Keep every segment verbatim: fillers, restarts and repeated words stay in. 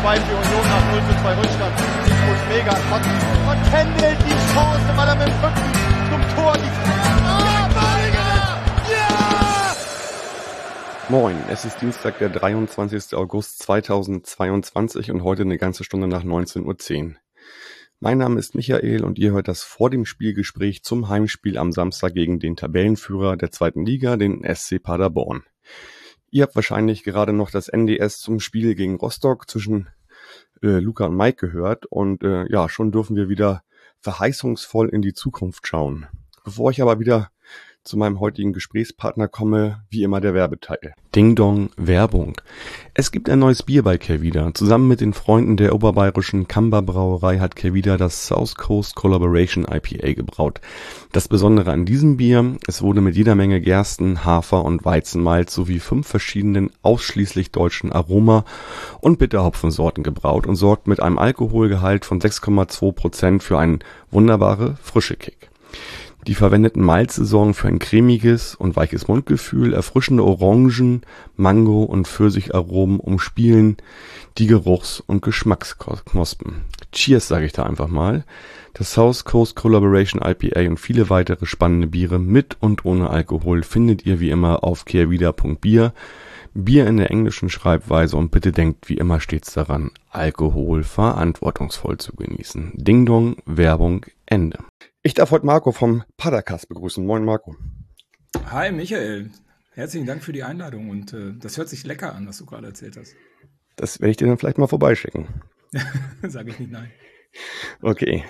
zwei für Union nach null zu zwei Rückstand. Siegfried Mega hat und Kendall die Chance, weil er mit dem Rücken zum Tor die... Ja! Moin, es ist Dienstag, der dreiundzwanzigster August zweitausendzweiundzwanzig und heute eine ganze Stunde nach neunzehn Uhr zehn. Mein Name ist Michael und ihr hört das vor dem Spielgespräch zum Heimspiel am Samstag gegen den Tabellenführer der zweiten Liga, den S C Paderborn. Ihr habt wahrscheinlich gerade noch das N D S zum Spiel gegen Rostock zwischen äh, Luca und Mike gehört und äh, ja, schon dürfen wir wieder verheißungsvoll in die Zukunft schauen. Bevor ich aber wieder zu meinem heutigen Gesprächspartner komme, wie immer der Werbeteil. Ding Dong Werbung. Es gibt ein neues Bier bei Kehrwieder. Zusammen mit den Freunden der oberbayerischen Kamba-Brauerei hat Kehrwieder das South Coast Collaboration I P A gebraut. Das Besondere an diesem Bier, es wurde mit jeder Menge Gersten, Hafer und Weizenmalz sowie fünf verschiedenen ausschließlich deutschen Aroma- und Bitterhopfensorten gebraut und sorgt mit einem Alkoholgehalt von sechs Komma zwei Prozent für einen wunderbare frische Kick. Die verwendeten Malze sorgen für ein cremiges und weiches Mundgefühl, erfrischende Orangen, Mango- und Pfirsicharomen umspielen die Geruchs- und Geschmacksknospen. Cheers, sage ich da einfach mal. Das South Coast Collaboration I P A und viele weitere spannende Biere mit und ohne Alkohol findet ihr wie immer auf kehrwieder punkt bier. Bier in der englischen Schreibweise und bitte denkt wie immer stets daran, Alkohol verantwortungsvoll zu genießen. Ding Dong, Werbung, Ende. Ich darf heute Marco vom Padercast begrüßen. Moin Marco. Hi Michael, herzlichen Dank für die Einladung und äh, das hört sich lecker an, was du gerade erzählt hast. Das werde ich dir dann vielleicht mal vorbeischicken. Sage ich nicht nein. Okay.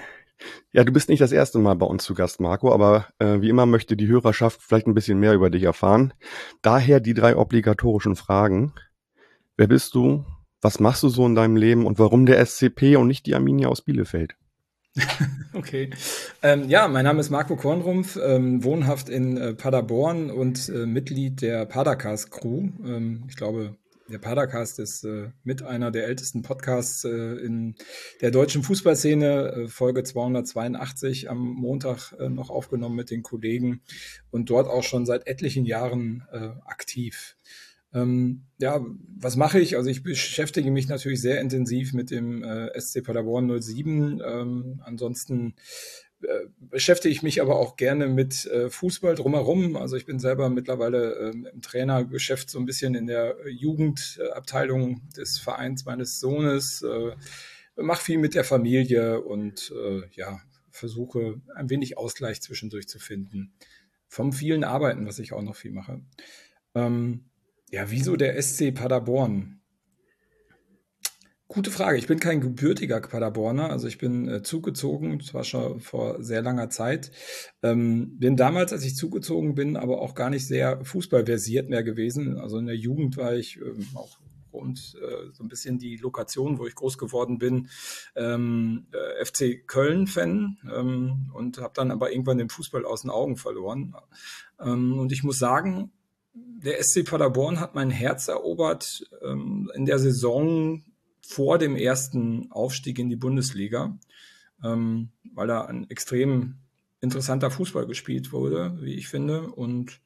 Ja, du bist nicht das erste Mal bei uns zu Gast, Marco, aber äh, wie immer möchte die Hörerschaft vielleicht ein bisschen mehr über dich erfahren. Daher die drei obligatorischen Fragen. Wer bist du? Was machst du so in deinem Leben? Und warum der S C P und nicht die Arminia aus Bielefeld? Okay. Ähm, ja, mein Name ist Marco Kornrumpf, ähm, wohnhaft in äh, Paderborn und äh, Mitglied der Padercast-Crew. Ähm, ich glaube, der Padercast ist äh, mit einer der ältesten Podcasts äh, in der deutschen Fußballszene, äh, Folge zweihundertzweiundachtzig am Montag äh, noch aufgenommen mit den Kollegen und dort auch schon seit etlichen Jahren äh, aktiv. Ähm, ja, was mache ich? Also ich beschäftige mich natürlich sehr intensiv mit dem äh, S C Paderborn null sieben. Ähm, ansonsten äh, beschäftige ich mich aber auch gerne mit äh, Fußball drumherum. Also ich bin selber mittlerweile äh, im Trainergeschäft so ein bisschen in der Jugendabteilung des Vereins meines Sohnes. Äh, mache viel mit der Familie und äh, ja, versuche ein wenig Ausgleich zwischendurch zu finden. Vom vielen Arbeiten, was ich auch noch viel mache. Ähm, Ja, wieso der S C Paderborn? Gute Frage. Ich bin kein gebürtiger Paderborner, also ich bin äh, zugezogen, zwar schon vor sehr langer Zeit. Ähm, bin damals, als ich zugezogen bin, aber auch gar nicht sehr fußballversiert mehr gewesen. Also in der Jugend war ich ähm, auch rund äh, so ein bisschen die Lokation, wo ich groß geworden bin, ähm, äh, F C Köln-Fan ähm, und habe dann aber irgendwann den Fußball aus den Augen verloren. Ähm, und ich muss sagen, der S C Paderborn hat mein Herz erobert ähm, in der Saison vor dem ersten Aufstieg in die Bundesliga, ähm, weil da ein extrem interessanter Fußball gespielt wurde, wie ich finde. Und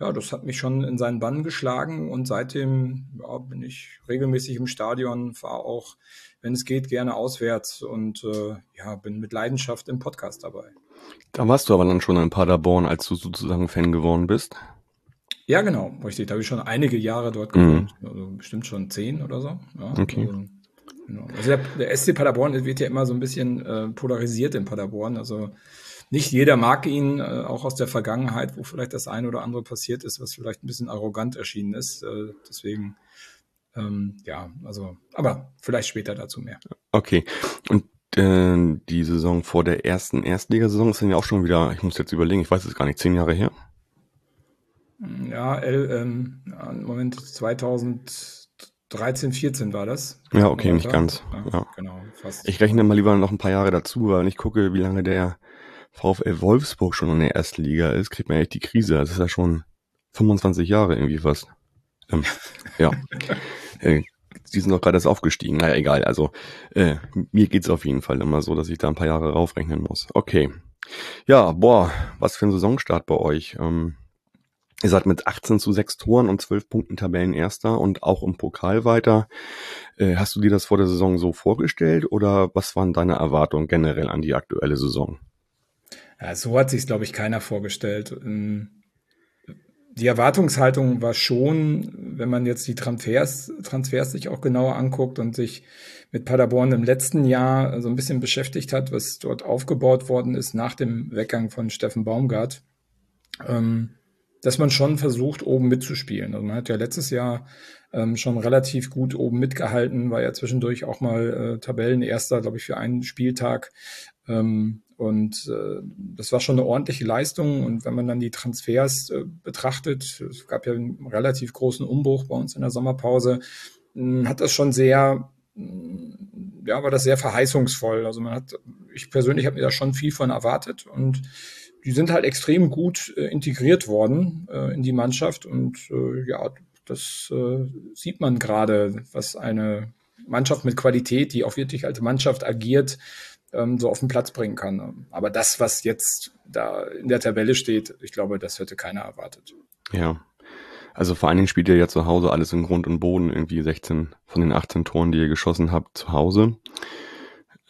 ja, das hat mich schon in seinen Bann geschlagen. Und seitdem ja, bin ich regelmäßig im Stadion, fahre auch, wenn es geht, gerne auswärts und äh, ja, bin mit Leidenschaft im Podcast dabei. Da warst du aber dann schon in Paderborn, als du sozusagen Fan geworden bist. Ja, genau, richtig. Da habe ich schon einige Jahre dort gewohnt. Mhm. Also bestimmt schon zehn oder so. Ja, okay. Also, genau. Also der, der S C Paderborn wird ja immer so ein bisschen äh, polarisiert in Paderborn. Also nicht jeder mag ihn, äh, auch aus der Vergangenheit, wo vielleicht das eine oder andere passiert ist, was vielleicht ein bisschen arrogant erschienen ist. Äh, deswegen, ähm, ja, also, aber vielleicht später dazu mehr. Okay. Und äh, die Saison vor der ersten Erstligasaison ist dann ja auch schon wieder, ich muss jetzt überlegen, ich weiß es gar nicht, zehn Jahre her. Ja, ähm, Moment, zweitausenddreizehn, vierzehn war das. Ja, okay, nicht ganz. Ja, ja. Genau, fast. Ich rechne mal lieber noch ein paar Jahre dazu, weil wenn ich gucke, wie lange der VfL Wolfsburg schon in der ersten Liga ist, kriegt man echt die Krise. Das ist ja schon fünfundzwanzig Jahre irgendwie fast. Ähm, ja, äh, die sind doch gerade erst aufgestiegen. Naja, egal, also äh, mir geht's auf jeden Fall immer so, dass ich da ein paar Jahre raufrechnen muss. Okay, ja, boah, was für ein Saisonstart bei euch. Ähm, Ihr seid mit achtzehn zu sechs Toren und zwölf Punkten Tabellenerster und auch im Pokal weiter. Äh, hast du dir das vor der Saison so vorgestellt oder was waren deine Erwartungen generell an die aktuelle Saison? Ja, so hat sich es, glaube ich, keiner vorgestellt. Die Erwartungshaltung war schon, wenn man jetzt die Transfers, Transfers sich auch genauer anguckt und sich mit Paderborn im letzten Jahr so ein bisschen beschäftigt hat, was dort aufgebaut worden ist nach dem Weggang von Steffen Baumgart, dass man schon versucht, oben mitzuspielen. Also man hat ja letztes Jahr schon relativ gut oben mitgehalten, war ja zwischendurch auch mal Tabellenerster, glaube ich, für einen Spieltag. Und äh, das war schon eine ordentliche Leistung. Und wenn man dann die Transfers äh, betrachtet, es gab ja einen relativ großen Umbruch bei uns in der Sommerpause, mh, hat das schon sehr, mh, ja, war das sehr verheißungsvoll. Also man hat, ich persönlich habe mir da schon viel von erwartet. Und die sind halt extrem gut äh, integriert worden äh, in die Mannschaft. Und äh, ja, das äh, sieht man gerade, was eine Mannschaft mit Qualität, die auch wirklich als Mannschaft agiert, so auf den Platz bringen kann. Aber das, was jetzt da in der Tabelle steht, ich glaube, das hätte keiner erwartet. Ja, also vor allen Dingen spielt ihr ja zu Hause alles in Grund und Boden, irgendwie sechzehn von den achtzehn Toren, die ihr geschossen habt, zu Hause.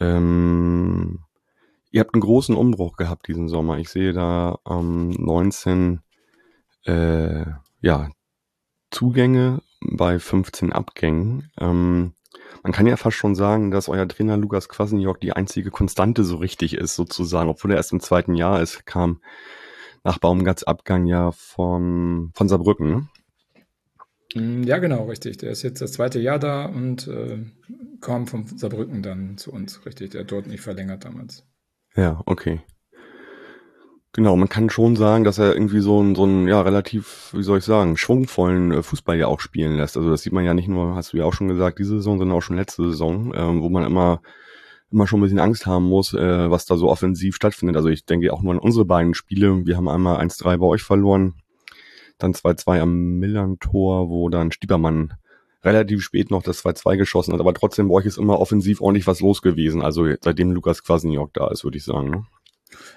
Ähm, ihr habt einen großen Umbruch gehabt diesen Sommer. Ich sehe da ähm, neunzehn äh, ja, Zugänge bei fünfzehn Abgängen. Ähm, Man kann ja fast schon sagen, dass euer Trainer Lukas Kwasniok die einzige Konstante so richtig ist, sozusagen, obwohl er erst im zweiten Jahr ist, kam nach Baumgarts Abgang ja von, von Saarbrücken. Ne? Ja, genau, richtig. Der ist jetzt das zweite Jahr da und äh, kam von Saarbrücken dann zu uns, richtig. Der hat dort nicht verlängert damals. Ja, okay. Genau, man kann schon sagen, dass er irgendwie so einen, so einen, ja, relativ, wie soll ich sagen, schwungvollen Fußball ja auch spielen lässt. Also das sieht man ja nicht nur, hast du ja auch schon gesagt, diese Saison, sondern auch schon letzte Saison, ähm, wo man immer, immer schon ein bisschen Angst haben muss, äh, was da so offensiv stattfindet. Also ich denke auch nur an unsere beiden Spiele. Wir haben einmal eins drei bei euch verloren, dann zwei zwei am Millern-Tor, wo dann Stiepermann relativ spät noch das zwei zwei geschossen hat. Aber trotzdem bei euch ist immer offensiv ordentlich was los gewesen. Also seitdem Lukas Kwasniok da ist, würde ich sagen, ne?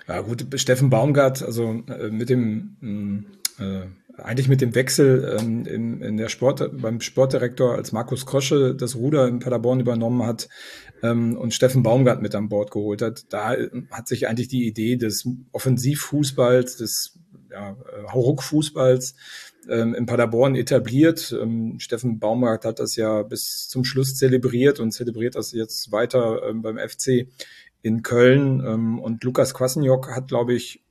Ja gut, Steffen Baumgart, also äh, mit dem äh, eigentlich mit dem Wechsel ähm, in, in der Sport beim Sportdirektor, als Markus Kosche das Ruder in Paderborn übernommen hat ähm, und Steffen Baumgart mit an Bord geholt hat, da äh, hat sich eigentlich die Idee des Offensivfußballs, des ja, Hauruck-Fußballs ähm, in Paderborn etabliert. Ähm, Steffen Baumgart hat das ja bis zum Schluss zelebriert und zelebriert das jetzt weiter ähm, beim F C in Köln, ähm, und Lukas Kwasniok hat, glaube ich,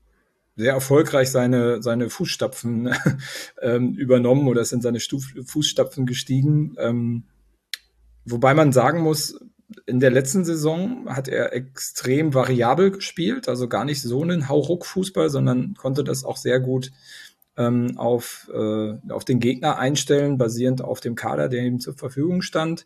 sehr erfolgreich seine seine Fußstapfen ähm, übernommen oder ist in seine Stuf- Fußstapfen gestiegen. Ähm, wobei man sagen muss, in der letzten Saison hat er extrem variabel gespielt, also gar nicht so einen Hauruck-Fußball, sondern konnte das auch sehr gut ähm, auf äh, auf den Gegner einstellen, basierend auf dem Kader, der ihm zur Verfügung stand.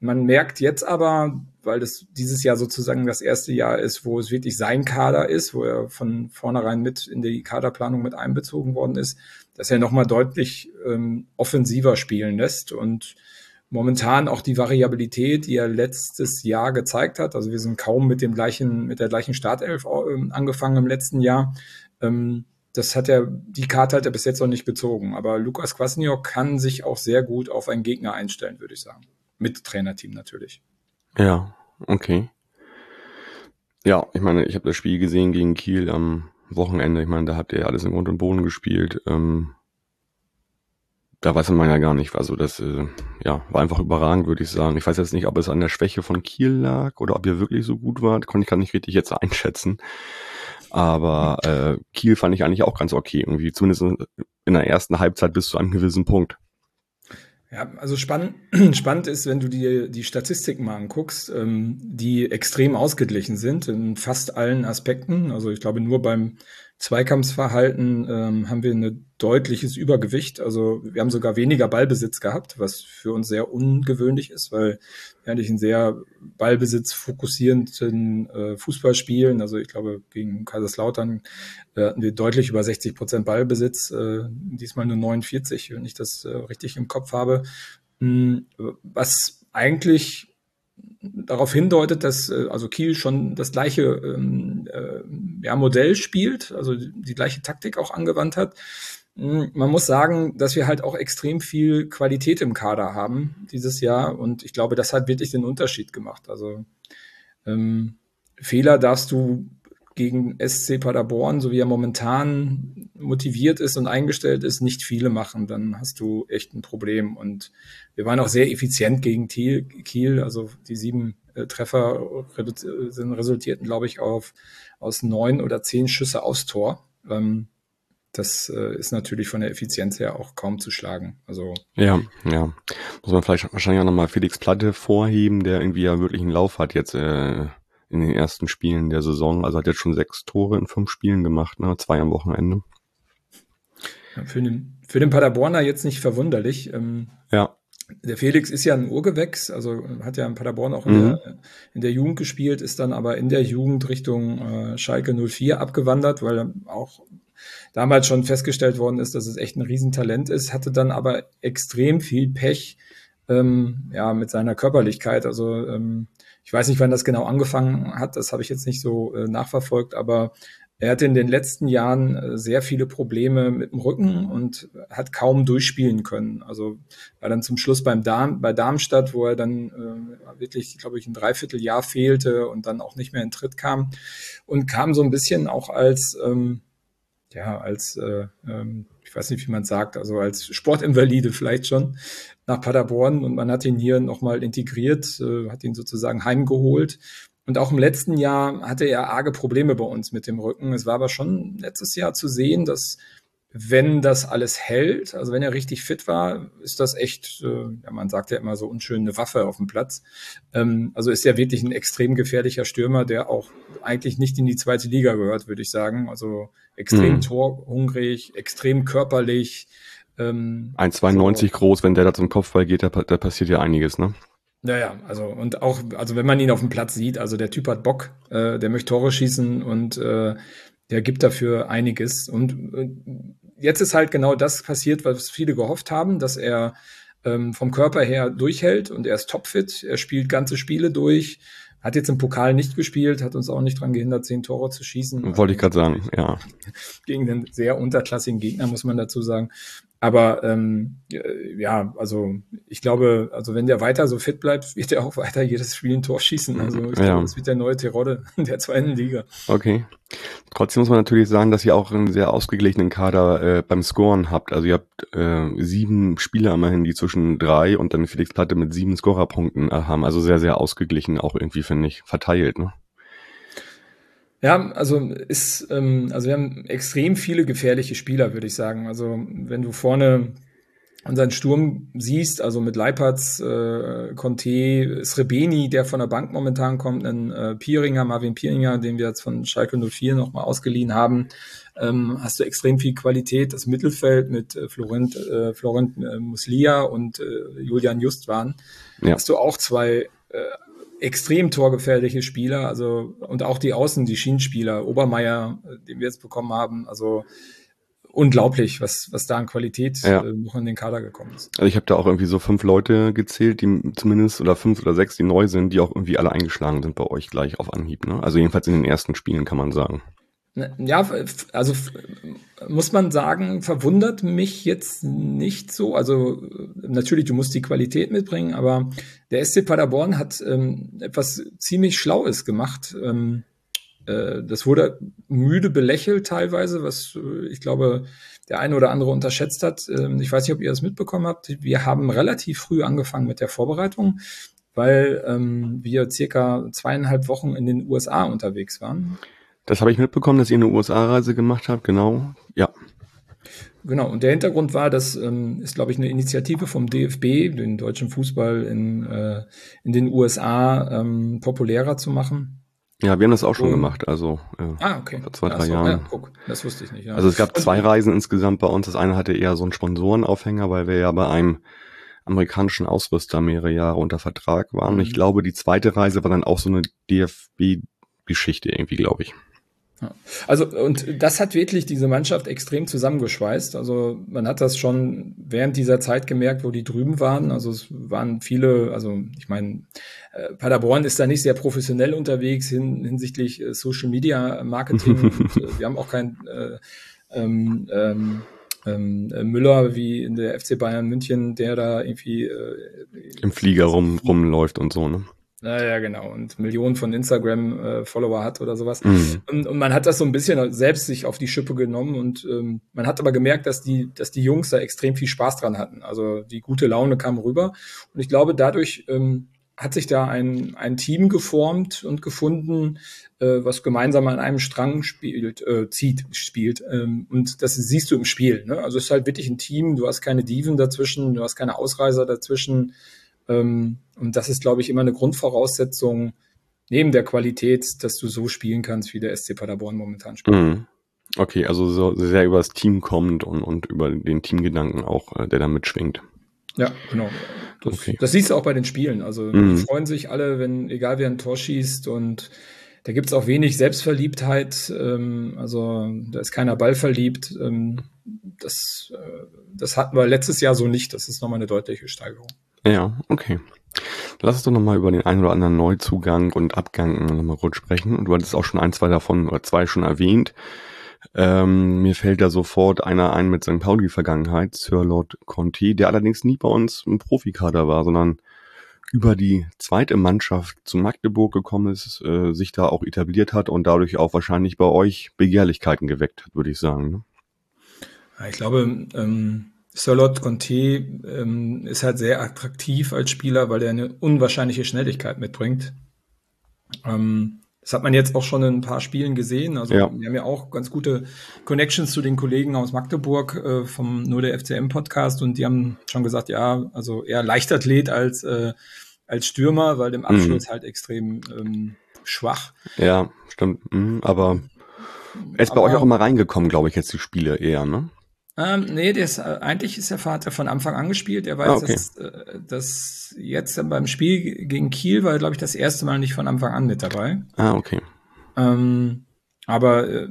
Man merkt jetzt aber, weil das dieses Jahr sozusagen das erste Jahr ist, wo es wirklich sein Kader ist, wo er von vornherein mit in die Kaderplanung mit einbezogen worden ist, dass er nochmal deutlich ähm, offensiver spielen lässt. Und momentan auch die Variabilität, die er letztes Jahr gezeigt hat, also wir sind kaum mit dem gleichen, mit der gleichen Startelf angefangen im letzten Jahr, ähm, das hat er, die Karte hat er bis jetzt noch nicht gezogen. Aber Lukas Kwasniok kann sich auch sehr gut auf einen Gegner einstellen, würde ich sagen. Mit Trainerteam natürlich. Ja, okay. Ja, ich meine, ich habe das Spiel gesehen gegen Kiel am Wochenende. Ich meine, da habt ihr ja alles in Grund und Boden gespielt. Ähm, da weiß man ja gar nicht. Also das äh, ja, war einfach überragend, würde ich sagen. Ich weiß jetzt nicht, ob es an der Schwäche von Kiel lag oder ob ihr wirklich so gut wart. Konnte ich gar nicht richtig jetzt einschätzen. Aber äh, Kiel fand ich eigentlich auch ganz okay. Irgendwie zumindest in der ersten Halbzeit bis zu einem gewissen Punkt. Ja, also spannend, spannend ist, wenn du dir die Statistiken mal anguckst, ähm, die extrem ausgeglichen sind in fast allen Aspekten. Also ich glaube, nur beim Zweikampfverhalten ähm, haben wir ein deutliches Übergewicht. Also wir haben sogar weniger Ballbesitz gehabt, was für uns sehr ungewöhnlich ist, weil wir eigentlich einen sehr ballbesitzfokussierenden äh, Fußball spielen. Also ich glaube, gegen Kaiserslautern äh, hatten wir deutlich über sechzig Prozent Ballbesitz, äh, diesmal nur neunundvierzig, wenn ich das äh, richtig im Kopf habe. Hm, was eigentlich darauf hindeutet, dass also Kiel schon das gleiche ähm, äh, ja, Modell spielt, also die, die gleiche Taktik auch angewandt hat. Man muss sagen, dass wir halt auch extrem viel Qualität im Kader haben dieses Jahr. Und ich glaube, das hat wirklich den Unterschied gemacht. Also ähm, Fehler darfst du gegen S C Paderborn, so wie er momentan motiviert ist und eingestellt ist, nicht viele machen. Dann hast du echt ein Problem. Und wir waren auch sehr effizient gegen Kiel. Also die sieben äh, Treffer redu- sind resultierten, glaube ich, auf aus neun oder zehn Schüsse aufs Tor. Ähm, Das äh, ist natürlich von der Effizienz her auch kaum zu schlagen. Also ja, ja. Muss man vielleicht wahrscheinlich auch nochmal Felix Platte vorheben, der irgendwie ja wirklich einen Lauf hat jetzt äh, in den ersten Spielen der Saison. Also hat jetzt schon sechs Tore in fünf Spielen gemacht, ne? Zwei am Wochenende. Ja, für, den, für den Paderborner jetzt nicht verwunderlich. Ähm, ja. Der Felix ist ja ein Urgewächs, also hat ja in Paderborn auch in, mhm. der, in der Jugend gespielt, ist dann aber in der Jugend Richtung äh, Schalke null vier abgewandert, weil er auch damals schon festgestellt worden ist, dass es echt ein Riesentalent ist, hatte dann aber extrem viel Pech ähm, ja, mit seiner Körperlichkeit. Also ähm, ich weiß nicht, wann das genau angefangen hat, das habe ich jetzt nicht so äh, nachverfolgt, aber er hatte in den letzten Jahren äh, sehr viele Probleme mit dem Rücken und hat kaum durchspielen können. Also war dann zum Schluss beim Darm, bei Darmstadt, wo er dann äh, wirklich, glaube ich, ein Dreivierteljahr fehlte und dann auch nicht mehr in Tritt kam und kam so ein bisschen auch als... Ähm, ja, als, äh, ähm, ich weiß nicht, wie man sagt, also als Sportinvalide vielleicht schon nach Paderborn und man hat ihn hier nochmal integriert, äh, hat ihn sozusagen heimgeholt und auch im letzten Jahr hatte er arge Probleme bei uns mit dem Rücken. Es war aber schon letztes Jahr zu sehen, dass wenn das alles hält, also wenn er richtig fit war, ist das echt, äh, ja, man sagt ja immer so unschön, eine Waffe auf dem Platz. Ähm, also ist er wirklich ein extrem gefährlicher Stürmer, der auch eigentlich nicht in die zweite Liga gehört, würde ich sagen. Also extrem mhm. torhungrig, extrem körperlich. Ähm, eins Komma zweiundneunzig so groß, wenn der da zum Kopfball geht, da, da passiert ja einiges, ne? Naja, also und auch, also wenn man ihn auf dem Platz sieht, also der Typ hat Bock, äh, der möchte Tore schießen und äh, der gibt dafür einiges. Und äh, jetzt ist halt genau das passiert, was viele gehofft haben, dass er ähm, vom Körper her durchhält und er ist topfit, er spielt ganze Spiele durch. Hat jetzt im Pokal nicht gespielt, hat uns auch nicht daran gehindert, zehn Tore zu schießen. Wollte ich gerade sagen, ja. Gegen den sehr unterklassigen Gegner, muss man dazu sagen. Aber ähm, ja, also ich glaube, also wenn der weiter so fit bleibt, wird er auch weiter jedes Spiel ein Tor schießen. Also ich ja. glaube, das wird der neue Terodde der zweiten Liga. Okay. Trotzdem muss man natürlich sagen, dass ihr auch einen sehr ausgeglichenen Kader äh, beim Scoren habt. Also ihr habt äh, sieben Spieler immerhin, die zwischen drei und dann Felix Platte mit sieben Scorerpunkten haben. Also sehr, sehr ausgeglichen auch irgendwie, finde ich, verteilt, ne? Ja, also ist, ähm, also wir haben extrem viele gefährliche Spieler, würde ich sagen. Also wenn du vorne unseren Sturm siehst, also mit Leipertz, äh, Conteh, Srebeni, der von der Bank momentan kommt, dann äh, Pieringer, Marvin Pieringer, den wir jetzt von Schalke null vier nochmal ausgeliehen haben, ähm, hast du extrem viel Qualität. Das Mittelfeld mit äh, Florent, äh, Florent äh, Muslija und äh, Julian Justwan, ja. hast du auch zwei äh, extrem torgefährliche Spieler, also und auch die Außen, die Schienenspieler, Obermeier, den wir jetzt bekommen haben, also unglaublich, was was da an Qualität ja. äh, noch in den Kader gekommen ist. Also ich habe da auch irgendwie so fünf Leute gezählt, die zumindest, oder fünf oder sechs, die neu sind, die auch irgendwie alle eingeschlagen sind bei euch gleich auf Anhieb, ne? Also jedenfalls in den ersten Spielen, kann man sagen. Ja, also muss man sagen, verwundert mich jetzt nicht so. Also natürlich, du musst die Qualität mitbringen, aber der S C Paderborn hat ähm, etwas ziemlich Schlaues gemacht. Ähm, äh, das wurde müde belächelt teilweise, was äh, ich glaube, der eine oder andere unterschätzt hat. Ähm, ich weiß nicht, ob ihr das mitbekommen habt. Wir haben relativ früh angefangen mit der Vorbereitung, weil ähm, wir circa zweieinhalb Wochen in den U S A unterwegs waren. Das habe ich mitbekommen, dass ihr eine U S A-Reise gemacht habt, genau, ja. Genau, und der Hintergrund war, das ähm, ist, glaube ich, eine Initiative vom D F B, den deutschen Fußball in, äh, in den U S A ähm, populärer zu machen. Ja, wir haben das auch schon oh. gemacht, also äh, ah, okay. vor zwei, drei Ach so, Jahren. Ja, guck, das wusste ich nicht. Ja. Also es gab zwei Reisen insgesamt bei uns. Das eine hatte eher so einen Sponsorenaufhänger, weil wir ja bei einem amerikanischen Ausrüster mehrere Jahre unter Vertrag waren. Mhm. Ich glaube, die zweite Reise war dann auch so eine D F B-Geschichte irgendwie, glaube ich. Also, und das hat wirklich diese Mannschaft extrem zusammengeschweißt. Also, man hat das schon während dieser Zeit gemerkt, wo die drüben waren. Also, es waren viele, also, ich meine, äh, Paderborn ist da nicht sehr professionell unterwegs hin, hinsichtlich äh, Social Media Marketing. Und, äh, wir haben auch kein, äh, ähm, ähm, ähm, Müller wie in der F C Bayern München, der da irgendwie äh, im Flieger rum, rumläuft und so, ne? Naja, genau. Und Millionen von Instagram-Follower äh, hat oder sowas. Mhm. Und, und man hat das so ein bisschen selbst sich auf die Schippe genommen und ähm, man hat aber gemerkt, dass die, dass die Jungs da extrem viel Spaß dran hatten. Also die gute Laune kam rüber. Und ich glaube, dadurch ähm, hat sich da ein, ein Team geformt und gefunden, äh, was gemeinsam an einem Strang spielt, äh, zieht, spielt. Ähm, und das siehst du im Spiel. Ne? Also es ist halt wirklich ein Team. Du hast keine Diven dazwischen, du hast keine Ausreißer dazwischen. Und das ist, glaube ich, immer eine Grundvoraussetzung neben der Qualität, dass du so spielen kannst, wie der S C Paderborn momentan spielt. Okay, also so sehr über das Team kommt und, und über den Teamgedanken auch, der da mitschwingt. Ja, genau. Das, okay. Das siehst du auch bei den Spielen. Also mhm. die freuen sich alle, wenn egal wer ein Tor schießt, und da gibt es auch wenig Selbstverliebtheit. Also da ist keiner ballverliebt. Das, das hatten wir letztes Jahr so nicht. Das ist nochmal eine deutliche Steigerung. Ja, okay. Lass uns doch nochmal über den einen oder anderen Neuzugang und Abgang nochmal kurz sprechen. Und du hattest auch schon ein, zwei davon oder zwei schon erwähnt. Ähm, mir fällt da sofort einer ein mit Sankt Pauli-Vergangenheit, Sirlord Conteh, der allerdings nie bei uns im Profikader war, sondern über die zweite Mannschaft zu Magdeburg gekommen ist, äh, sich da auch etabliert hat und dadurch auch wahrscheinlich bei euch Begehrlichkeiten geweckt hat, würde ich sagen. Ne? Ja, ich glaube... Ähm Sirlord Conteh ähm, ist halt sehr attraktiv als Spieler, weil er eine unwahrscheinliche Schnelligkeit mitbringt. Ähm, das hat man jetzt auch schon in ein paar Spielen gesehen. Also ja. Wir haben ja auch ganz gute Connections zu den Kollegen aus Magdeburg äh, vom Nur der F C M-Podcast, und die haben schon gesagt, ja, also eher Leichtathlet als, äh, als Stürmer, weil im Abschluss mhm. halt extrem ähm, schwach. Ja, stimmt. Mhm, aber er ist aber, bei euch auch immer reingekommen, glaube ich, jetzt die Spiele eher, ne? Ähm, nee, das, eigentlich ist der Vater von Anfang an gespielt. Er weiß, ah, okay. dass, dass jetzt beim Spiel gegen Kiel war er, glaube ich, das erste Mal nicht von Anfang an mit dabei. Ah, okay. Ähm, aber,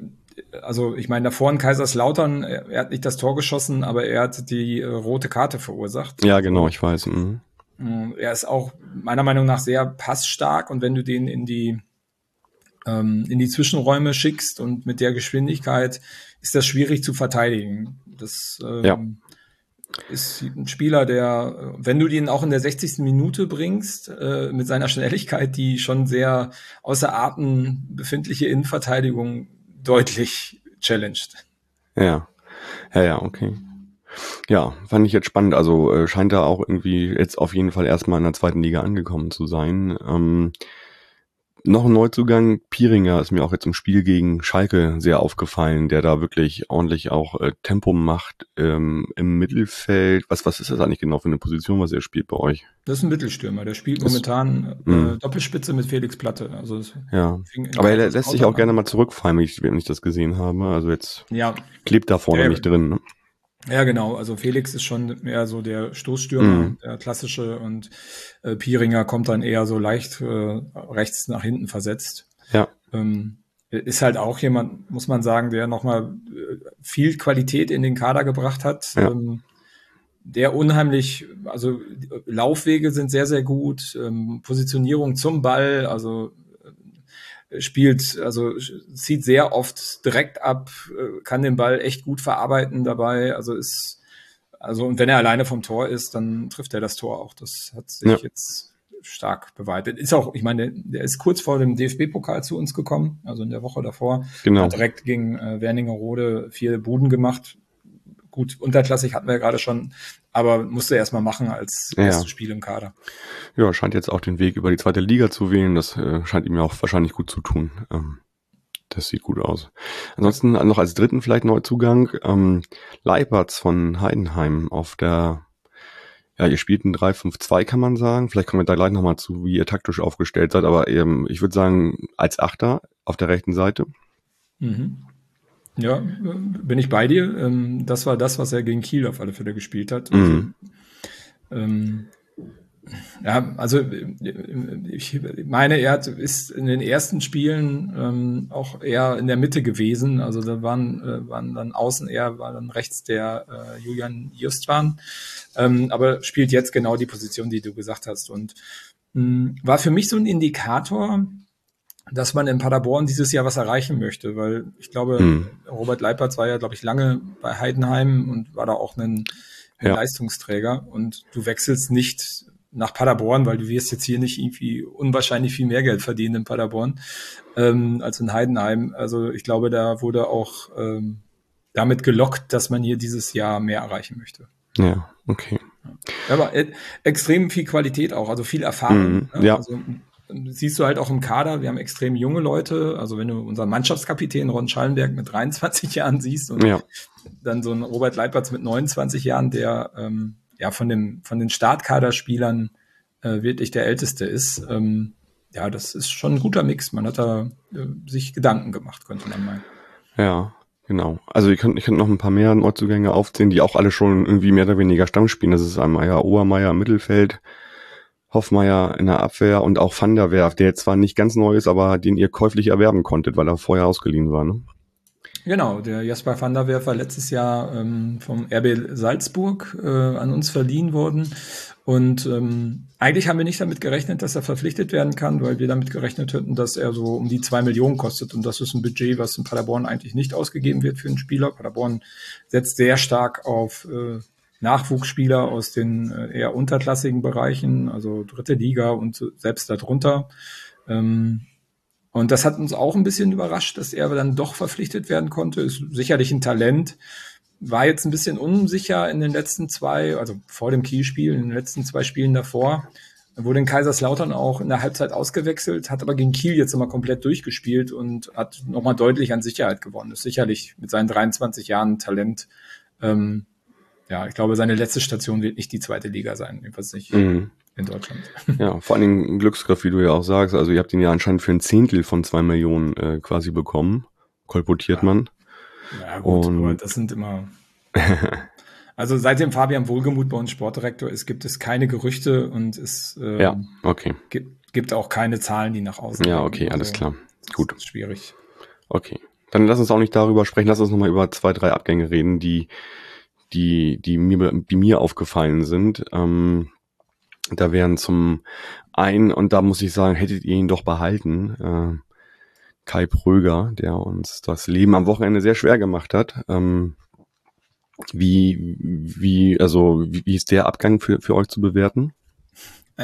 also ich meine, davor in Kaiserslautern, er hat nicht das Tor geschossen, aber er hat die äh, rote Karte verursacht. Ja, genau, ich weiß. Mhm. Er ist auch meiner Meinung nach sehr passstark, und wenn du den in die ähm, in die Zwischenräume schickst und mit der Geschwindigkeit, ist das schwierig zu verteidigen. Das ähm, ja. ist ein Spieler, der, wenn du den auch in der sechzigsten Minute bringst, äh, mit seiner Schnelligkeit, die schon sehr außer Atem befindliche Innenverteidigung deutlich challenged. Ja, ja, ja, okay. Ja, fand ich jetzt spannend. Also äh, scheint er auch irgendwie jetzt auf jeden Fall erstmal in der zweiten Liga angekommen zu sein. Ähm, Noch ein Neuzugang, Pieringer, ist mir auch jetzt im Spiel gegen Schalke sehr aufgefallen, der da wirklich ordentlich auch äh, Tempo macht ähm, im Mittelfeld. Was was ist das eigentlich genau für eine Position, was er spielt bei euch? Das ist ein Mittelstürmer, der spielt das momentan äh, Doppelspitze mit Felix Platte. Also das ja, aber er lässt sich auch an. gerne mal zurückfallen, wenn ich, wenn ich das gesehen habe. Also jetzt ja. klebt da vorne der, nicht drin, ne? Ja, genau. Also Felix ist schon mehr so der Stoßstürmer, mhm. der klassische, und äh, Pieringer kommt dann eher so leicht äh, rechts nach hinten versetzt. Ja. Ähm, ist halt auch jemand, muss man sagen, der nochmal viel Qualität in den Kader gebracht hat. Ja. Ähm, der unheimlich, also Laufwege sind sehr, sehr gut, ähm, Positionierung zum Ball, also spielt, also zieht sehr oft direkt ab, kann den Ball echt gut verarbeiten dabei, also ist, also und wenn er alleine vom Tor ist, dann trifft er das Tor auch. Das hat sich ja. jetzt stark beweitet. Ist auch, ich meine, der, der ist kurz vor dem D F B-Pokal zu uns gekommen, also in der Woche davor. Genau. Hat direkt gegen äh, Wernigerode vier Buden gemacht. Gut, unterklassig hatten wir ja gerade schon, aber musste erstmal machen als erstes ja. Spiel im Kader. Ja, scheint jetzt auch den Weg über die zweite Liga zu wählen. Das äh, scheint ihm ja auch wahrscheinlich gut zu tun. Ähm, das sieht gut aus. Ansonsten noch als dritten vielleicht Neuzugang ähm, Leipertz von Heidenheim auf der, ja, ihr spielt ein drei fünf zwei, kann man sagen. Vielleicht kommen wir da gleich nochmal zu, wie ihr taktisch aufgestellt seid, aber ähm, ich würde sagen, als Achter auf der rechten Seite. Mhm. Ja, bin ich bei dir. Das war das, was er gegen Kiel auf alle Fälle gespielt hat. Mhm. Ähm, ja, also ich meine, er hat, ist in den ersten Spielen ähm, auch eher in der Mitte gewesen. Also da waren, waren dann außen eher, war dann rechts der äh, Julian Justwan. Ähm, aber spielt jetzt genau die Position, die du gesagt hast. Und mh, war für mich so ein Indikator, dass man in Paderborn dieses Jahr was erreichen möchte, weil ich glaube, hm. Robert Leipertz war ja, glaube ich, lange bei Heidenheim und war da auch ein, ein ja. Leistungsträger, und du wechselst nicht nach Paderborn, weil du wirst jetzt hier nicht irgendwie unwahrscheinlich viel mehr Geld verdienen in Paderborn ähm, als in Heidenheim. Also ich glaube, da wurde auch ähm, damit gelockt, dass man hier dieses Jahr mehr erreichen möchte. Ja, okay. Ja, aber äh, extrem viel Qualität auch, also viel Erfahrung. Mhm, ne? Ja. Also, siehst du halt auch im Kader, wir haben extrem junge Leute, also wenn du unseren Mannschaftskapitän Ron Schallenberg mit dreiundzwanzig Jahren siehst und ja. dann so einen Robert Leipertz mit neunundzwanzig Jahren, der ähm, ja von dem von den Startkaderspielern äh, wirklich der Älteste ist, ähm, ja, das ist schon ein guter Mix. Man hat da äh, sich Gedanken gemacht, könnte man meinen. Ja, genau. Also ich könnte ich könnt noch ein paar mehr Neuzugänge aufzählen, die auch alle schon irgendwie mehr oder weniger Stamm spielen. Das ist einmal ja Obermeier im Mittelfeld, Hoffmeier in der Abwehr und auch Van der Werf, der jetzt zwar nicht ganz neu ist, aber den ihr käuflich erwerben konntet, weil er vorher ausgeliehen war, ne? Genau, der Jasper Van der Werf war letztes Jahr ähm, vom R B Salzburg äh, an uns verliehen worden, und ähm, eigentlich haben wir nicht damit gerechnet, dass er verpflichtet werden kann, weil wir damit gerechnet hätten, dass er so um die zwei Millionen kostet, und das ist ein Budget, was in Paderborn eigentlich nicht ausgegeben wird für einen Spieler. Paderborn setzt sehr stark auf äh, Nachwuchsspieler aus den eher unterklassigen Bereichen, also dritte Liga und selbst darunter. Und das hat uns auch ein bisschen überrascht, dass er dann doch verpflichtet werden konnte. Ist sicherlich ein Talent. War jetzt ein bisschen unsicher in den letzten zwei, also vor dem Kiel-Spiel, in den letzten zwei Spielen davor. Wurde in Kaiserslautern auch in der Halbzeit ausgewechselt, hat aber gegen Kiel jetzt nochmal komplett durchgespielt und hat nochmal deutlich an Sicherheit gewonnen. Ist sicherlich mit seinen dreiundzwanzig Jahren Talent. ähm, Ja, ich glaube, seine letzte Station wird nicht die zweite Liga sein, jedenfalls nicht mhm. in Deutschland. Ja, vor allen Dingen ein Glücksgriff, wie du ja auch sagst. Also ihr habt ihn ja anscheinend für ein Zehntel von zwei Millionen äh, quasi bekommen, kolportiert ja. man. Ja gut, und aber das sind immer... Also seitdem Fabian Wohlgemuth bei uns Sportdirektor ist, gibt es keine Gerüchte, und es äh, ja, okay. gibt, gibt auch keine Zahlen, die nach außen Ja, okay, also, alles klar. Gut. Das ist schwierig. Okay, dann lass uns auch nicht darüber sprechen, lass uns nochmal über zwei, drei Abgänge reden, die... die die mir die mir aufgefallen sind. Ähm, da wären zum einen, und da muss ich sagen, hättet ihr ihn doch behalten, äh, Kai Pröger, der uns das Leben am Wochenende sehr schwer gemacht hat. Ähm, wie wie also wie, wie ist der Abgang für für euch zu bewerten?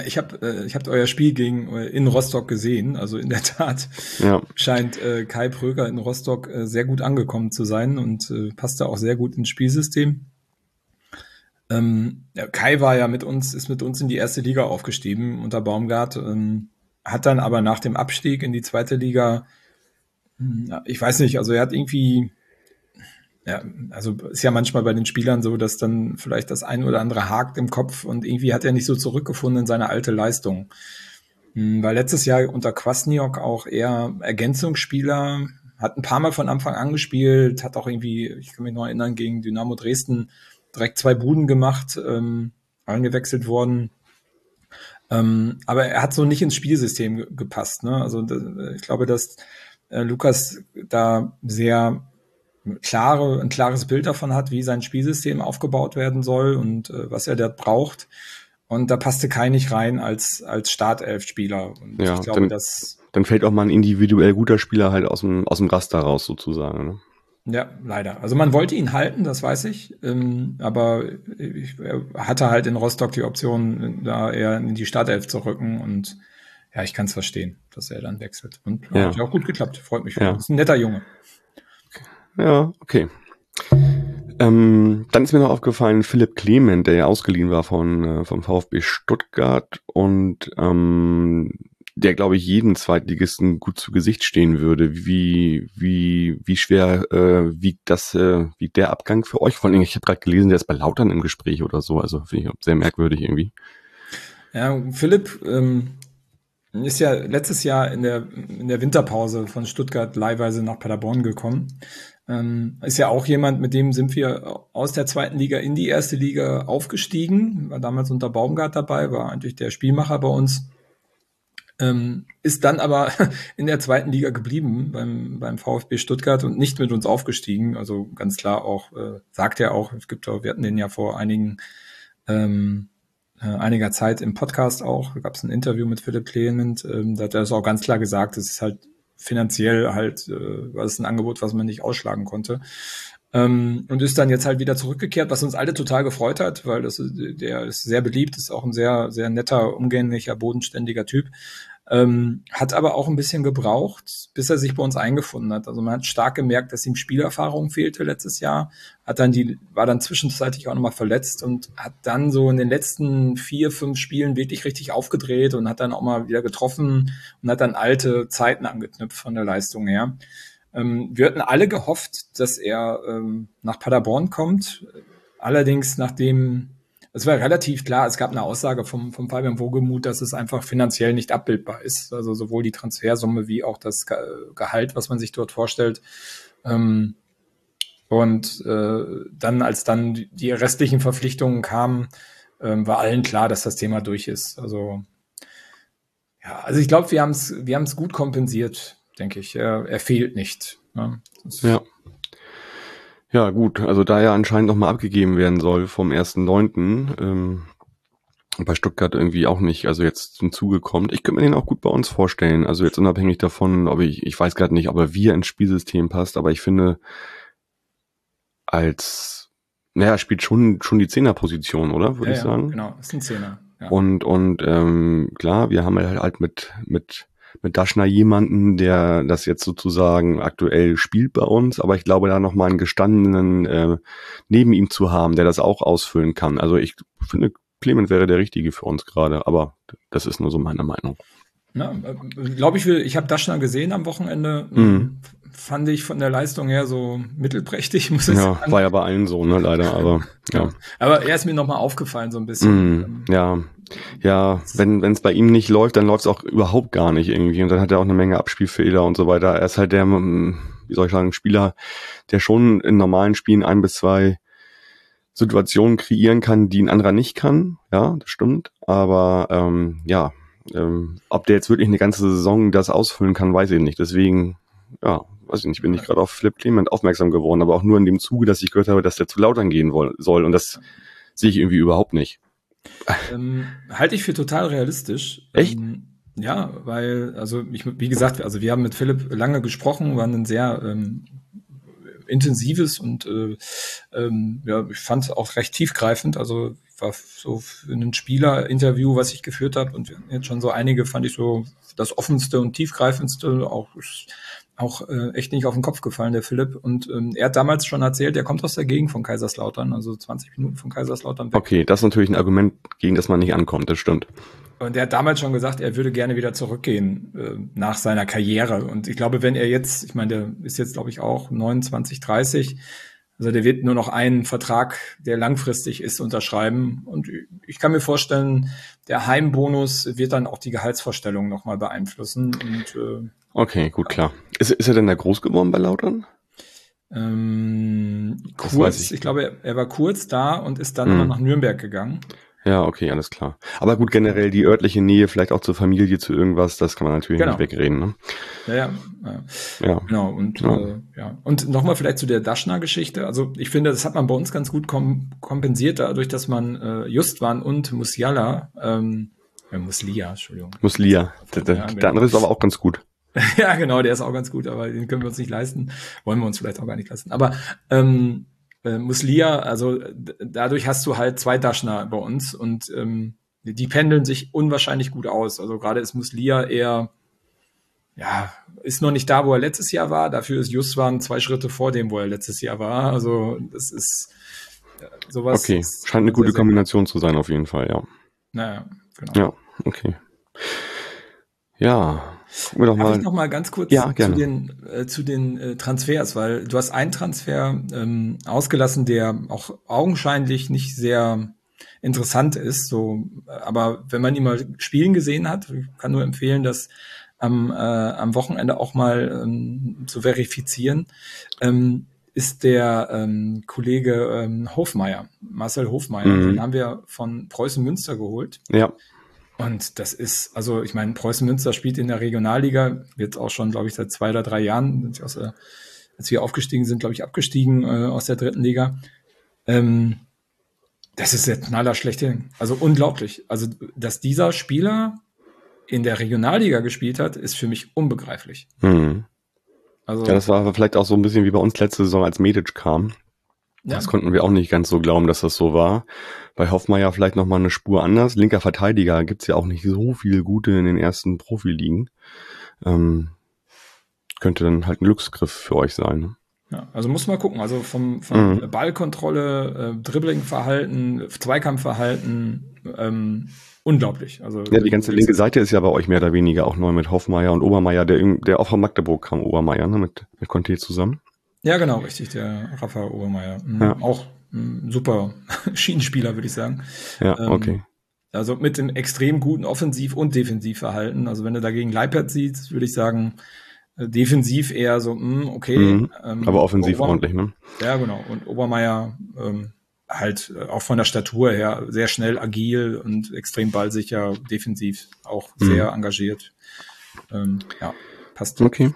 Ich habe ich hab euer Spiel gegen in Rostock gesehen, also in der Tat ja. scheint äh, Kai Pröger in Rostock äh, sehr gut angekommen zu sein und äh, passt da auch sehr gut ins Spielsystem. Ähm, ja, Kai war ja mit uns, ist mit uns in die erste Liga aufgestiegen unter Baumgart, ähm, hat dann aber nach dem Abstieg in die zweite Liga, ja, ich weiß nicht, also er hat irgendwie, ja, also ist ja manchmal bei den Spielern so, dass dann vielleicht das ein oder andere hakt im Kopf, und irgendwie hat er nicht so zurückgefunden in seine alte Leistung. Ähm, weil letztes Jahr unter Kwasniok auch eher Ergänzungsspieler, hat ein paar Mal von Anfang an gespielt, hat auch irgendwie, ich kann mich noch erinnern, gegen Dynamo Dresden direkt zwei Buden gemacht, ähm, eingewechselt worden. Ähm, aber er hat so nicht ins Spielsystem ge- gepasst. Ne? Also da, ich glaube, dass äh, Lukas da sehr klare, ein klares Bild davon hat, wie sein Spielsystem aufgebaut werden soll und äh, was er da braucht. Und da passte Kai nicht rein als, als Startelf-Spieler. Und ja, ich glaube, dann, dass, dann fällt auch mal ein individuell guter Spieler halt aus dem, aus dem Raster raus sozusagen, ne? Ja, leider. Also man wollte ihn halten, das weiß ich. Ähm, aber ich, er hatte halt in Rostock die Option, da eher in die Startelf zu rücken. Und ja, ich kann es verstehen, dass er dann wechselt. Und ja. hat ja auch gut geklappt. Freut mich. Ja. Ist ein netter Junge. Ja, okay. Ähm, dann ist mir noch aufgefallen, Philipp Klement, der ja ausgeliehen war von, äh, vom VfB Stuttgart. Und ähm, der, glaube ich, jeden Zweitligisten gut zu Gesicht stehen würde. Wie wie wie schwer äh, wiegt das, äh, wiegt der Abgang für euch? Vor allem, ich habe gerade gelesen, der ist bei Lautern im Gespräch oder so. Also finde ich sehr merkwürdig irgendwie. Ja, Philipp ähm, ist ja letztes Jahr in der in der Winterpause von Stuttgart leihweise nach Paderborn gekommen. Ähm, ist ja auch jemand, mit dem sind wir aus der zweiten Liga in die erste Liga aufgestiegen. War damals unter Baumgart dabei, war eigentlich der Spielmacher bei uns. Ähm, ist dann aber in der zweiten Liga geblieben beim, beim VfB Stuttgart und nicht mit uns aufgestiegen. Also ganz klar auch, äh, sagt er auch, es gibt auch, wir hatten den ja vor einigen ähm, einiger Zeit im Podcast auch, da gab es ein Interview mit Philipp Klement, ähm, da hat er es auch ganz klar gesagt, es ist halt finanziell halt, äh, war es ein Angebot, was man nicht ausschlagen konnte. Ähm, und ist dann jetzt halt wieder zurückgekehrt, was uns alle total gefreut hat, weil das, der ist sehr beliebt, ist auch ein sehr, sehr netter, umgänglicher, bodenständiger Typ. Ähm, hat aber auch ein bisschen gebraucht, bis er sich bei uns eingefunden hat. Also man hat stark gemerkt, dass ihm Spielerfahrung fehlte letztes Jahr, hat dann die, war dann zwischenzeitlich auch nochmal verletzt und hat dann so in den letzten vier, fünf Spielen wirklich richtig aufgedreht und hat dann auch mal wieder getroffen und hat dann alte Zeiten angeknüpft von der Leistung her. Ähm, wir hatten alle gehofft, dass er ähm, nach Paderborn kommt. Allerdings nachdem... Es war relativ klar, es gab eine Aussage vom, vom Fabian Wohlgemuth, dass es einfach finanziell nicht abbildbar ist. Also sowohl die Transfersumme wie auch das Gehalt, was man sich dort vorstellt. Und dann, als dann die restlichen Verpflichtungen kamen, war allen klar, dass das Thema durch ist. Also, ja, also ich glaube, wir haben es wir haben es gut kompensiert, denke ich. Er, er fehlt nicht. Ne? Ja. Ja, gut, also da ja anscheinend nochmal abgegeben werden soll vom ersten neunten ähm, bei Stuttgart irgendwie auch nicht, also jetzt zum Zuge kommt. Ich könnte mir den auch gut bei uns vorstellen, also jetzt unabhängig davon, ob ich, ich weiß gerade nicht, ob er wir ins Spielsystem passt, aber ich finde, als, naja, spielt schon schon die Zehnerposition, oder, würde ja, ich ja, sagen? Genau, ist ein Zehner. Ja. Und, und ähm, klar, wir haben halt, halt mit mit... mit Daschner jemanden, der das jetzt sozusagen aktuell spielt bei uns, aber ich glaube, da nochmal einen gestandenen äh, neben ihm zu haben, der das auch ausfüllen kann. Also ich finde, Klement wäre der Richtige für uns gerade, aber das ist nur so meine Meinung. Ja, glaube ich, ich habe Daschner gesehen am Wochenende, mhm. fand ich von der Leistung her so mittelprächtig, muss ich ja, sagen. War ja bei allen so, ne, leider, aber ja. Aber er ist mir nochmal aufgefallen so ein bisschen. Mhm, ja, ja, wenn es bei ihm nicht läuft, dann läuft es auch überhaupt gar nicht irgendwie und dann hat er auch eine Menge Abspielfehler und so weiter. Er ist halt der, wie soll ich sagen, Spieler, der schon in normalen Spielen ein bis zwei Situationen kreieren kann, die ein anderer nicht kann, ja, das stimmt, aber ähm, ja, Ähm, ob der jetzt wirklich eine ganze Saison das ausfüllen kann, weiß ich nicht. Deswegen, ja, weiß ich nicht, bin ich gerade auf Philipp Klement aufmerksam geworden, aber auch nur in dem Zuge, dass ich gehört habe, dass der zu Lautern gehen woll- soll und das sehe ich irgendwie überhaupt nicht. Ähm, halte ich für total realistisch. Echt? Ähm, ja, weil, also ich, wie gesagt, also wir haben mit Philipp lange gesprochen, waren ein sehr ähm, intensives und äh, ähm, ja, ich fand es auch recht tiefgreifend, also war so für ein Spieler-Interview, was ich geführt habe und jetzt schon so einige fand ich so das offenste und tiefgreifendste, auch auch äh, echt nicht auf den Kopf gefallen, der Philipp. Und ähm, er hat damals schon erzählt, er kommt aus der Gegend von Kaiserslautern, also zwanzig Minuten von Kaiserslautern weg. Okay, das ist natürlich ein Argument, gegen das man nicht ankommt, das stimmt. Und er hat damals schon gesagt, er würde gerne wieder zurückgehen äh, nach seiner Karriere. Und ich glaube, wenn er jetzt, ich meine, der ist jetzt, glaube ich, auch neunundzwanzig, dreißig, also der wird nur noch einen Vertrag, der langfristig ist, unterschreiben. Und ich kann mir vorstellen, der Heimbonus wird dann auch die Gehaltsvorstellung nochmal beeinflussen. Und, äh, okay, gut, klar. Ist, ist er denn da groß geworden bei Lautern? Ähm, kurz, ich. ich glaube, er war kurz da und ist dann hm. nach Nürnberg gegangen. Ja, okay, alles klar. Aber gut, generell die örtliche Nähe, vielleicht auch zur Familie, zu irgendwas, das kann man natürlich genau. nicht wegreden. Ne? Ja, ja, ja, ja. Genau. Und, ja. Äh, ja. und nochmal vielleicht zu der Daschner-Geschichte. Also ich finde, das hat man bei uns ganz gut kom- kompensiert, dadurch, dass man äh, Justwan und Muslija, ähm, äh, Muslija, Entschuldigung. Muslija, der, der, der andere ist aber auch ganz gut. Ja, genau, der ist auch ganz gut, aber den können wir uns nicht leisten. Wollen wir uns vielleicht auch gar nicht leisten. Aber ähm, Äh, Muslija, also d- dadurch hast du halt zwei Daschner bei uns und ähm, die pendeln sich unwahrscheinlich gut aus. Also gerade ist Muslija eher, ja, ist noch nicht da, wo er letztes Jahr war. Dafür ist Justwan zwei Schritte vor dem, wo er letztes Jahr war. Also das ist äh, sowas. Okay, ist, scheint eine gute Kombination gut. zu sein auf jeden Fall, ja. Naja, genau. Ja, okay. Ja, gucken wir doch mal. Darf ich noch mal ganz kurz ja, zu den, äh, zu den äh, Transfers, weil du hast einen Transfer ähm, ausgelassen, der auch augenscheinlich nicht sehr interessant ist. So, aber wenn man ihn mal spielen gesehen hat, ich kann nur empfehlen, das am, äh, am Wochenende auch mal ähm, zu verifizieren, ähm, ist der ähm, Kollege ähm, Hoffmeier, Marcel Hoffmeier. Mhm. Den haben wir von Preußen Münster geholt. Ja. Und das ist, also ich meine, Preußen Münster spielt in der Regionalliga, jetzt auch schon, glaube ich, seit zwei oder drei Jahren, sind sie aus der, als wir aufgestiegen sind, glaube ich, abgestiegen äh, aus der dritten Liga. Ähm, Das ist der Knaller schlechthin. Also unglaublich. Also, dass dieser Spieler in der Regionalliga gespielt hat, ist für mich unbegreiflich. Mhm. Also, ja, das war aber vielleicht auch so ein bisschen wie bei uns letzte Saison, als Medic kam. Ja. Das konnten wir auch nicht ganz so glauben, dass das so war. Bei Hoffmeier vielleicht nochmal eine Spur anders. Linker Verteidiger gibt's ja auch nicht so viel Gute in den ersten Profiligen. Ähm, könnte dann halt ein Glücksgriff für euch sein. Ne? Ja, also muss man gucken. Also vom, von mhm. Ballkontrolle, äh, Dribblingverhalten, Zweikampfverhalten, ähm, unglaublich. Also ja, die ganze linke Seite ist ja bei euch mehr oder weniger auch neu mit Hoffmeier und Obermeier, der, der auch von Magdeburg kam, Obermeier, ne, mit, mit Conteh zusammen. Ja, genau, richtig, der Raphael Obermeier. Mhm, ja. Auch ein super Schienenspieler, würde ich sagen. Ja, ähm, okay. Also mit dem extrem guten Offensiv- und Defensivverhalten. Also wenn du dagegen Leipertz siehst, würde ich sagen, defensiv eher so, mh, okay. Mhm, ähm, aber offensiv Ober- ordentlich, ne? Ja, genau. Und Obermeier ähm, halt auch von der Statur her sehr schnell, agil und extrem ballsicher, defensiv auch mhm. sehr engagiert. Ähm, ja, passt. Okay.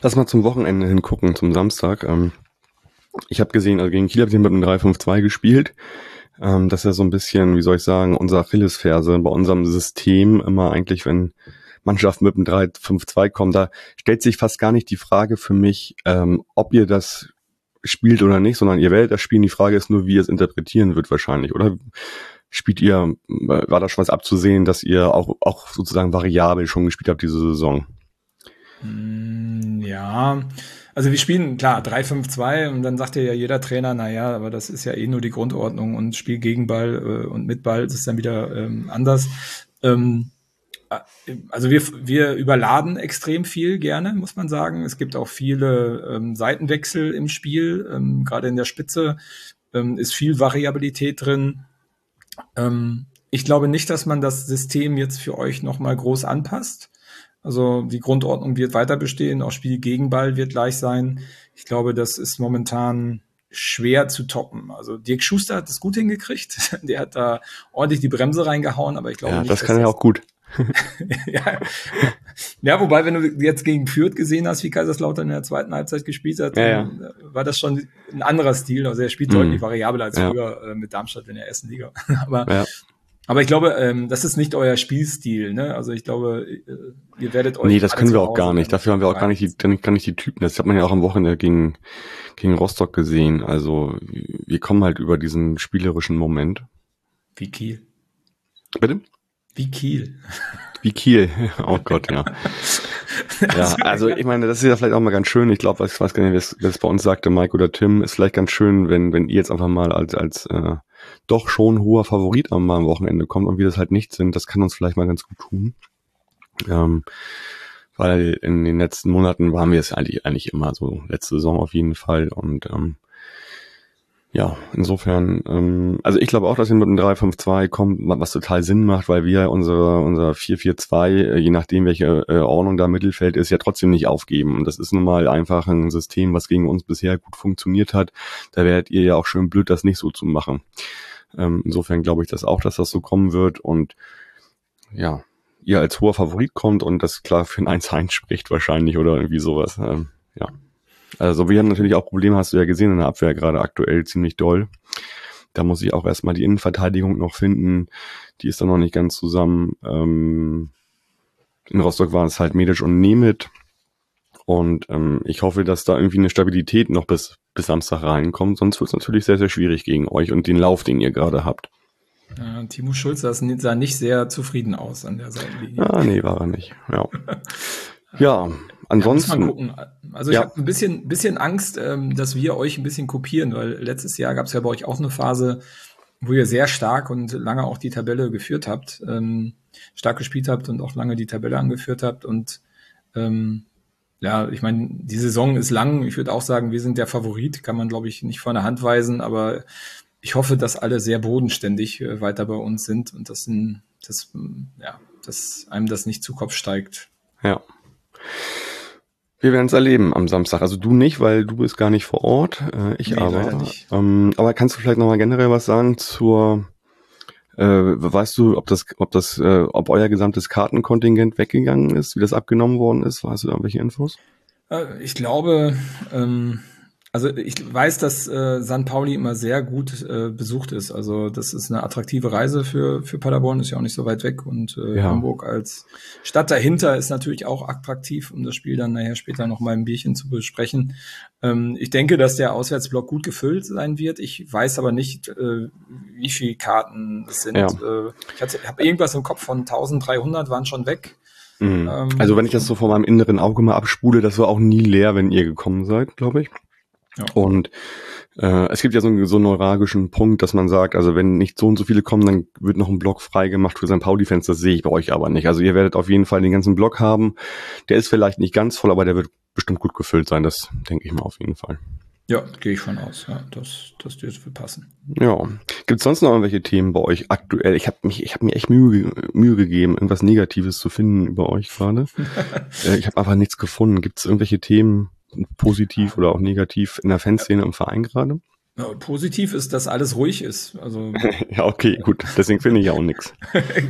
Lass mal zum Wochenende hingucken, zum Samstag. Ähm, ich habe gesehen, also gegen Kiel habt ihr mit einem drei fünf zwei gespielt. Ähm, das ist ja so ein bisschen, wie soll ich sagen, unsere Achillesferse bei unserem System immer eigentlich, wenn Mannschaften mit einem drei fünf zwei kommen, da stellt sich fast gar nicht die Frage für mich, ähm, ob ihr das spielt oder nicht, sondern ihr werdet das spielen. Die Frage ist nur, wie ihr es interpretieren wird wahrscheinlich, oder? Spielt ihr, war da schon was abzusehen, dass ihr auch, auch sozusagen variabel schon gespielt habt diese Saison? Ja, also wir spielen, klar, drei fünf zwei und dann sagt ja jeder Trainer, naja, aber das ist ja eh nur die Grundordnung und Spiel gegen Ball äh, und mit Ball ist es dann wieder ähm, anders. Ähm, also wir, wir überladen extrem viel gerne, muss man sagen. Es gibt auch viele ähm, Seitenwechsel im Spiel, ähm, gerade in der Spitze ähm, ist viel Variabilität drin. Ähm, ich glaube nicht, dass man das System jetzt für euch nochmal groß anpasst. Also die Grundordnung wird weiter bestehen, auch Spiel gegen Ball wird gleich sein. Ich glaube, das ist momentan schwer zu toppen. Also Dirk Schuster hat das gut hingekriegt, der hat da ordentlich die Bremse reingehauen, aber ich glaube ja, nicht. Ja, das kann er auch gut. ja. ja, wobei, wenn du jetzt gegen Fürth gesehen hast, wie Kaiserslautern in der zweiten Halbzeit gespielt hat, ja, ja. war das schon ein anderer Stil. Also er spielt deutlich mhm. variabler als ja. früher mit Darmstadt in der ersten Liga. aber ja. Aber ich glaube, ähm, das ist nicht euer Spielstil, ne? Also ich glaube, ihr werdet euch... Nee, das können wir auch gar nicht. Dafür haben wir auch gar nicht die, gar nicht die Typen. Das hat man ja auch am Wochenende gegen, gegen Rostock gesehen. Also wir kommen halt über diesen spielerischen Moment. Wie Kiel. Bitte? Wie Kiel. Wie Kiel. Oh Gott, ja. Ja, also ich meine, das ist ja vielleicht auch mal ganz schön. Ich glaube, ich weiß gar nicht, wer es bei uns sagte, Mike oder Tim, ist vielleicht ganz schön, wenn wenn ihr jetzt einfach mal als als äh, doch schon hoher Favorit am Wochenende kommt und wir das halt nicht sind. Das kann uns vielleicht mal ganz gut tun, ähm, weil in den letzten Monaten waren wir es eigentlich eigentlich immer so, letzte Saison auf jeden Fall. Und ähm, ja, insofern, ähm, also ich glaube auch, dass ihr mit einem drei fünf zwei kommt, was total Sinn macht, weil wir unsere unser vier vier zwei, je nachdem welche äh, Ordnung da im Mittelfeld ist, ja trotzdem nicht aufgeben. Und das ist nun mal einfach ein System, was gegen uns bisher gut funktioniert hat. Da wärt ihr ja auch schön blöd, das nicht so zu machen. Ähm, insofern glaube ich das auch, dass das so kommen wird. Und ja, ihr als hoher Favorit kommt und das klar für ein eins eins spricht wahrscheinlich oder irgendwie sowas. Ähm, ja. Also wir haben natürlich auch Probleme, hast du ja gesehen, in der Abwehr gerade aktuell ziemlich doll. Da muss ich auch erstmal die Innenverteidigung noch finden. Die ist dann noch nicht ganz zusammen. Ähm, in Rostock waren es halt Medic und Nemeth. Und ähm, ich hoffe, dass da irgendwie eine Stabilität noch bis, bis Samstag reinkommt. Sonst wird es natürlich sehr, sehr schwierig gegen euch und den Lauf, den ihr gerade habt. Ja, Timo Schulz sah nicht sehr zufrieden aus an der Seitenlinie. Ah, nee, war er nicht. Ja. Ja, ansonsten. Ja, muss man gucken. Also ich ja. habe ein bisschen, bisschen Angst, ähm, dass wir euch ein bisschen kopieren, weil letztes Jahr gab es ja bei euch auch eine Phase, wo ihr sehr stark und lange auch die Tabelle geführt habt, ähm, stark gespielt habt und auch lange die Tabelle angeführt habt. Und ähm, ja, ich meine, die Saison ist lang. Ich würde auch sagen, wir sind der Favorit, kann man, glaube ich, nicht von der Hand weisen, aber ich hoffe, dass alle sehr bodenständig äh, weiter bei uns sind und dass, ein, dass, ja, dass einem das nicht zu Kopf steigt. Ja. Wir werden es erleben am Samstag. Also du nicht, weil du bist gar nicht vor Ort. Äh, ich nee, aber. Nicht. Ähm, aber kannst du vielleicht nochmal generell was sagen zur, äh, weißt du, ob das, ob das, äh, ob euer gesamtes Kartenkontingent weggegangen ist, wie das abgenommen worden ist? Hast du da irgendwelche Infos? Ich glaube, ähm, Also ich weiß, dass äh, Sankt Pauli immer sehr gut äh, besucht ist. Also das ist eine attraktive Reise für für Paderborn, ist ja auch nicht so weit weg. Und äh, ja. Hamburg als Stadt dahinter ist natürlich auch attraktiv, um das Spiel dann nachher später noch mal ein Bierchen zu besprechen. Ähm, ich denke, dass der Auswärtsblock gut gefüllt sein wird. Ich weiß aber nicht, äh, wie viele Karten es sind. Ja. Äh, ich habe irgendwas im Kopf von dreizehnhundert waren schon weg. Mhm. Ähm, also wenn ich das so vor meinem inneren Auge mal abspule, das war auch nie leer, wenn ihr gekommen seid, glaube ich. Ja. Und äh, es gibt ja so einen, so einen neuralgischen Punkt, dass man sagt, also wenn nicht so und so viele kommen, dann wird noch ein Block freigemacht für Sankt Pauli-Fans. Das sehe ich bei euch aber nicht. Also ihr werdet auf jeden Fall den ganzen Block haben. Der ist vielleicht nicht ganz voll, aber der wird bestimmt gut gefüllt sein. Das denke ich mal auf jeden Fall. Ja, gehe ich von aus. Ja, das, das dürfte passen. Ja. Gibt es sonst noch irgendwelche Themen bei euch aktuell? Ich habe mich, ich habe mir echt Mühe, Mühe gegeben, irgendwas Negatives zu finden über euch gerade. äh, ich habe einfach nichts gefunden. Gibt es irgendwelche Themen? Positiv oder auch negativ in der Fanszene im Verein gerade? Ja, positiv ist, dass alles ruhig ist. Also ja, okay, gut. Deswegen finde ich ja auch nichts.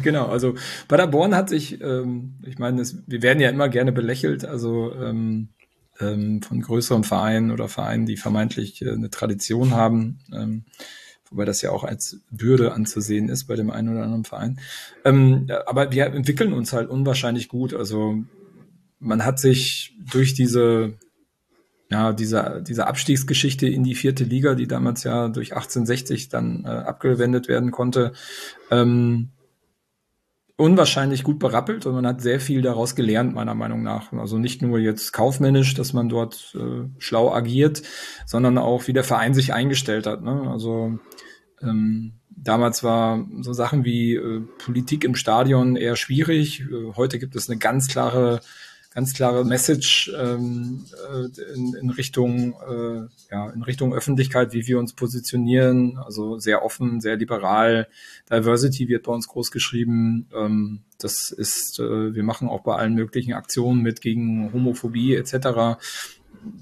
Genau, also Paderborn hat sich, ähm, ich meine, wir werden ja immer gerne belächelt, also ähm, ähm, von größeren Vereinen oder Vereinen, die vermeintlich äh, eine Tradition haben, ähm, wobei das ja auch als Bürde anzusehen ist bei dem einen oder anderen Verein. Ähm, aber wir entwickeln uns halt unwahrscheinlich gut. Also man hat sich durch diese Ja, diese, diese Abstiegsgeschichte in die vierte Liga, die damals ja durch achtzehnhundertsechzig dann äh, abgewendet werden konnte, ähm, unwahrscheinlich gut berappelt, und man hat sehr viel daraus gelernt, meiner Meinung nach. Also nicht nur jetzt kaufmännisch, dass man dort äh, schlau agiert, sondern auch, wie der Verein sich eingestellt hat, ne? Also ähm, damals war so Sachen wie äh, Politik im Stadion eher schwierig. Äh, heute gibt es eine ganz klare ganz klare Message ähm, in, in Richtung äh, ja in Richtung Öffentlichkeit, wie wir uns positionieren, also sehr offen, sehr liberal. Diversity wird bei uns groß geschrieben. Ähm, das ist, äh, wir machen auch bei allen möglichen Aktionen mit gegen Homophobie et cetera.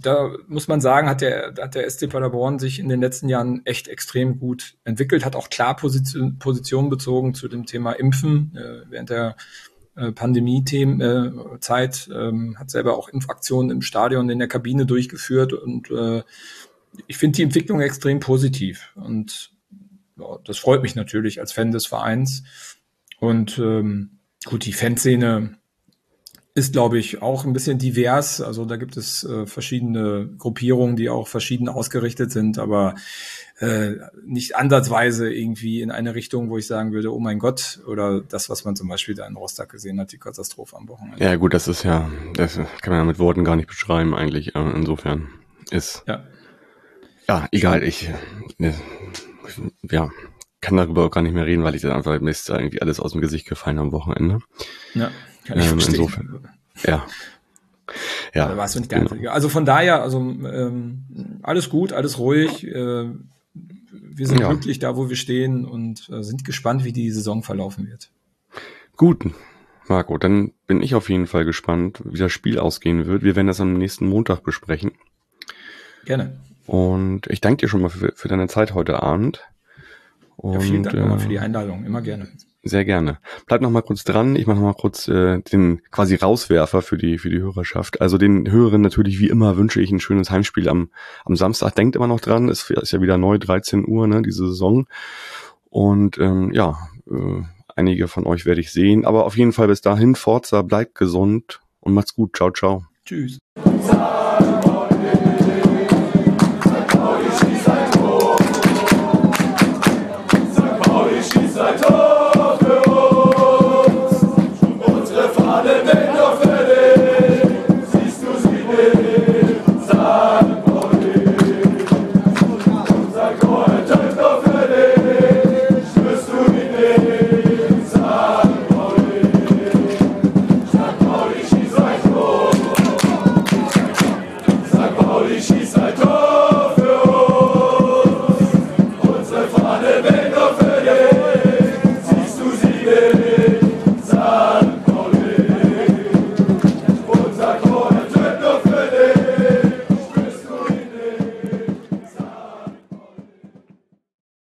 Da muss man sagen, hat der hat der S C Paderborn sich in den letzten Jahren echt extrem gut entwickelt, hat auch klar Position, Position bezogen zu dem Thema Impfen äh, während der Pandemie-Zeit, ähm, hat selber auch Impfaktionen im Stadion in der Kabine durchgeführt, und äh, ich finde die Entwicklung extrem positiv, und ja, das freut mich natürlich als Fan des Vereins. Und ähm, gut, die Fanszene ist, glaube ich, auch ein bisschen divers, also da gibt es äh, verschiedene Gruppierungen, die auch verschieden ausgerichtet sind, aber äh, nicht ansatzweise irgendwie in eine Richtung, wo ich sagen würde, oh mein Gott, oder das, was man zum Beispiel da in Rostock gesehen hat, die Katastrophe am Wochenende. Ja gut, das ist ja, das kann man ja mit Worten gar nicht beschreiben eigentlich, insofern ist, ja, ja egal, ich, ja, kann darüber auch gar nicht mehr reden, weil ich dann einfach, mir ist da irgendwie alles aus dem Gesicht gefallen am Wochenende. Ja. Ähm, insofern. Ja. Ja. Also, war's nicht ganz, genau. Also von daher, also ähm, alles gut, alles ruhig. Äh, wir sind ja glücklich da, wo wir stehen, und äh, sind gespannt, wie die Saison verlaufen wird. Gut, Marco, dann bin ich auf jeden Fall gespannt, wie das Spiel ausgehen wird. Wir werden das am nächsten Montag besprechen. Gerne. Und ich danke dir schon mal für, für deine Zeit heute Abend. Und, ja, vielen Dank nochmal äh, für die Einladung, immer gerne. Sehr gerne. Bleib noch mal kurz dran. Ich mache noch mal kurz äh, den quasi Rauswerfer für die für die Hörerschaft. Also den Hörern natürlich wie immer wünsche ich ein schönes Heimspiel am am Samstag. Denkt immer noch dran, es ist ja wieder neu, dreizehn Uhr, ne, diese Saison. Und ähm, ja, äh, einige von euch werde ich sehen. Aber auf jeden Fall bis dahin, Forza, bleibt gesund und macht's gut. Ciao, ciao. Tschüss. She's like, oh.